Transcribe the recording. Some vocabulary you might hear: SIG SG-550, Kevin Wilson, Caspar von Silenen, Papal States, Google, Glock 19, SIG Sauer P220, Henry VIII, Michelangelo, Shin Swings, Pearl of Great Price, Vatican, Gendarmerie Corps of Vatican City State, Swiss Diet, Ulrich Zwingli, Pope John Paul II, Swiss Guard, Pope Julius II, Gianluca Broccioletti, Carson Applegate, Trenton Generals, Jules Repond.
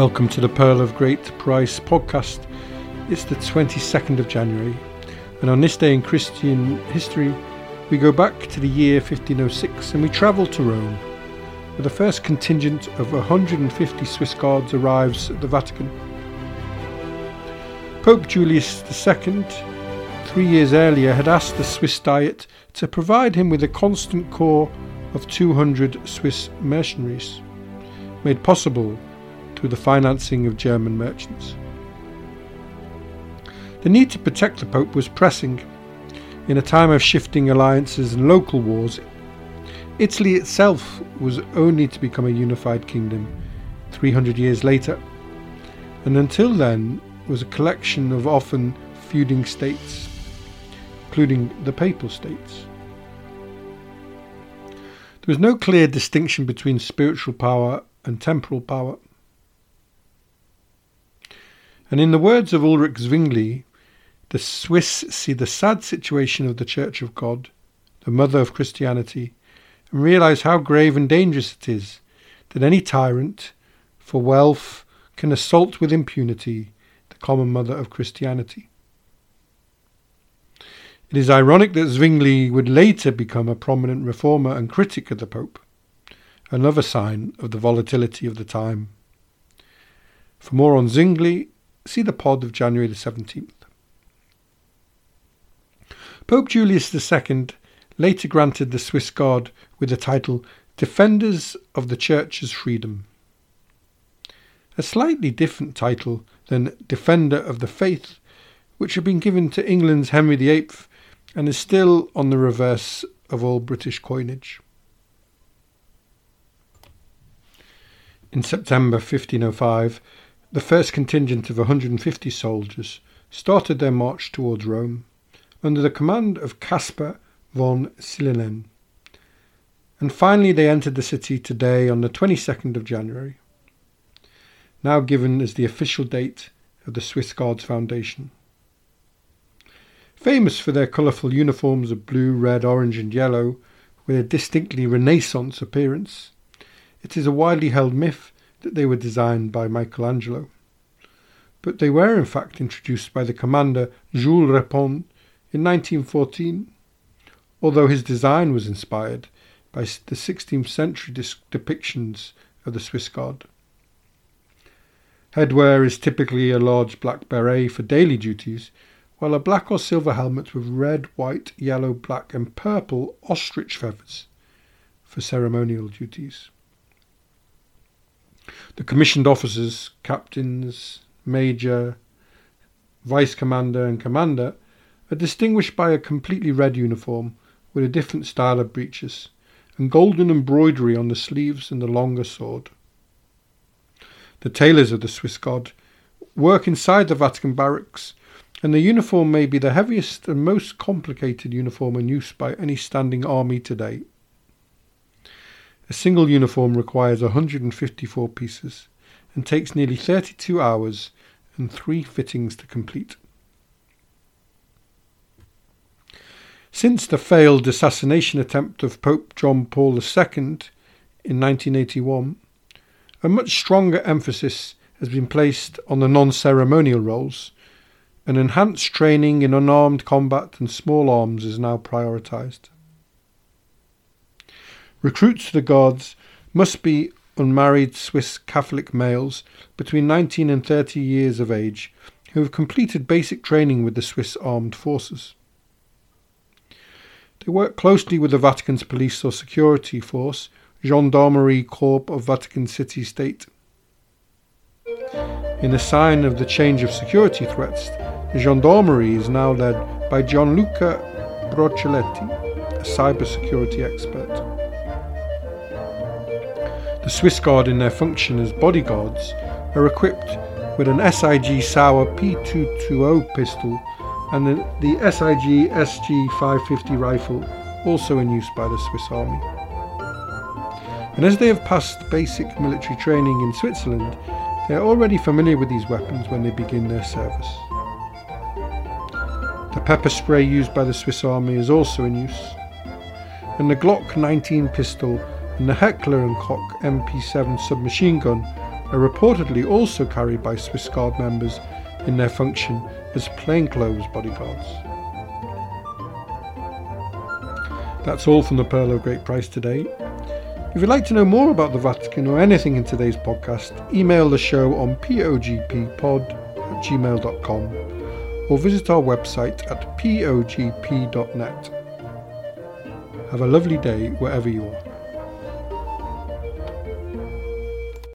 Welcome to the Pearl of Great Price podcast. It's the 22nd of January, and on this day in Christian history, we go back to the year 1506 and we travel to Rome, where the first contingent of 150 Swiss Guards arrives at the Vatican. Pope Julius II, 3 years earlier, had asked the Swiss Diet to provide him with a constant corps of 200 Swiss mercenaries, made possible through the financing of German merchants. The need to protect the Pope was pressing. In a time of shifting alliances and local wars, Italy itself was only to become a unified kingdom 300 years later, and until then was a collection of often feuding states, including the Papal States. There was no clear distinction between spiritual power and temporal power. And in the words of Ulrich Zwingli, the Swiss see the sad situation of the Church of God, the mother of Christianity, and realise how grave and dangerous it is that any tyrant, for wealth, can assault with impunity the common mother of Christianity. It is ironic that Zwingli would later become a prominent reformer and critic of the Pope, another sign of the volatility of the time. For more on Zwingli, see the pod of January the 17th. Pope Julius II later granted the Swiss Guard with the title Defenders of the Church's Freedom, a slightly different title than Defender of the Faith, which had been given to England's Henry VIII and is still on the reverse of all British coinage. In September 1505, the first contingent of 150 soldiers started their march towards Rome under the command of Caspar von Silenen, and finally they entered the city today on the 22nd of January, now given as the official date of the Swiss Guards Foundation. Famous for their colourful uniforms of blue, red, orange and yellow with a distinctly Renaissance appearance, it is a widely held myth that they were designed by Michelangelo, but they were in fact introduced by the commander Jules Repond in 1914, although his design was inspired by the 16th century depictions of the Swiss Guard. Headwear is typically a large black beret for daily duties, while a black or silver helmet with red, white, yellow, black and purple ostrich feathers for ceremonial duties. The commissioned officers, captains, major, vice commander and commander, are distinguished by a completely red uniform with a different style of breeches and golden embroidery on the sleeves and the longer sword. The tailors of the Swiss Guard work inside the Vatican barracks, and the uniform may be the heaviest and most complicated uniform in use by any standing army today. A single uniform requires 154 pieces and takes nearly 32 hours and 3 fittings to complete. Since the failed assassination attempt of Pope John Paul II in 1981, a much stronger emphasis has been placed on the non-ceremonial roles, and enhanced training in unarmed combat and small arms is now prioritised. Recruits to the Guards must be unmarried Swiss Catholic males between 19 and 30 years of age who have completed basic training with the Swiss Armed Forces. They work closely with the Vatican's police or security force, Gendarmerie Corps of Vatican City State. In a sign of the change of security threats, the Gendarmerie is now led by Gianluca Broccioletti, a cybersecurity expert. The Swiss Guard, in their function as bodyguards, are equipped with an SIG Sauer P220 pistol and the SIG SG-550 rifle, also in use by the Swiss Army. And as they have passed basic military training in Switzerland, they are already familiar with these weapons when they begin their service. The pepper spray used by the Swiss Army is also in use, and the Glock 19 pistol and the Heckler & Koch MP7 submachine gun are reportedly also carried by Swiss Guard members in their function as plainclothes bodyguards. That's all from the Pearl of Great Price today. If you'd like to know more about the Vatican or anything in today's podcast, email the show on pogppod@gmail.com or visit our website at pogp.net. Have a lovely day wherever you are.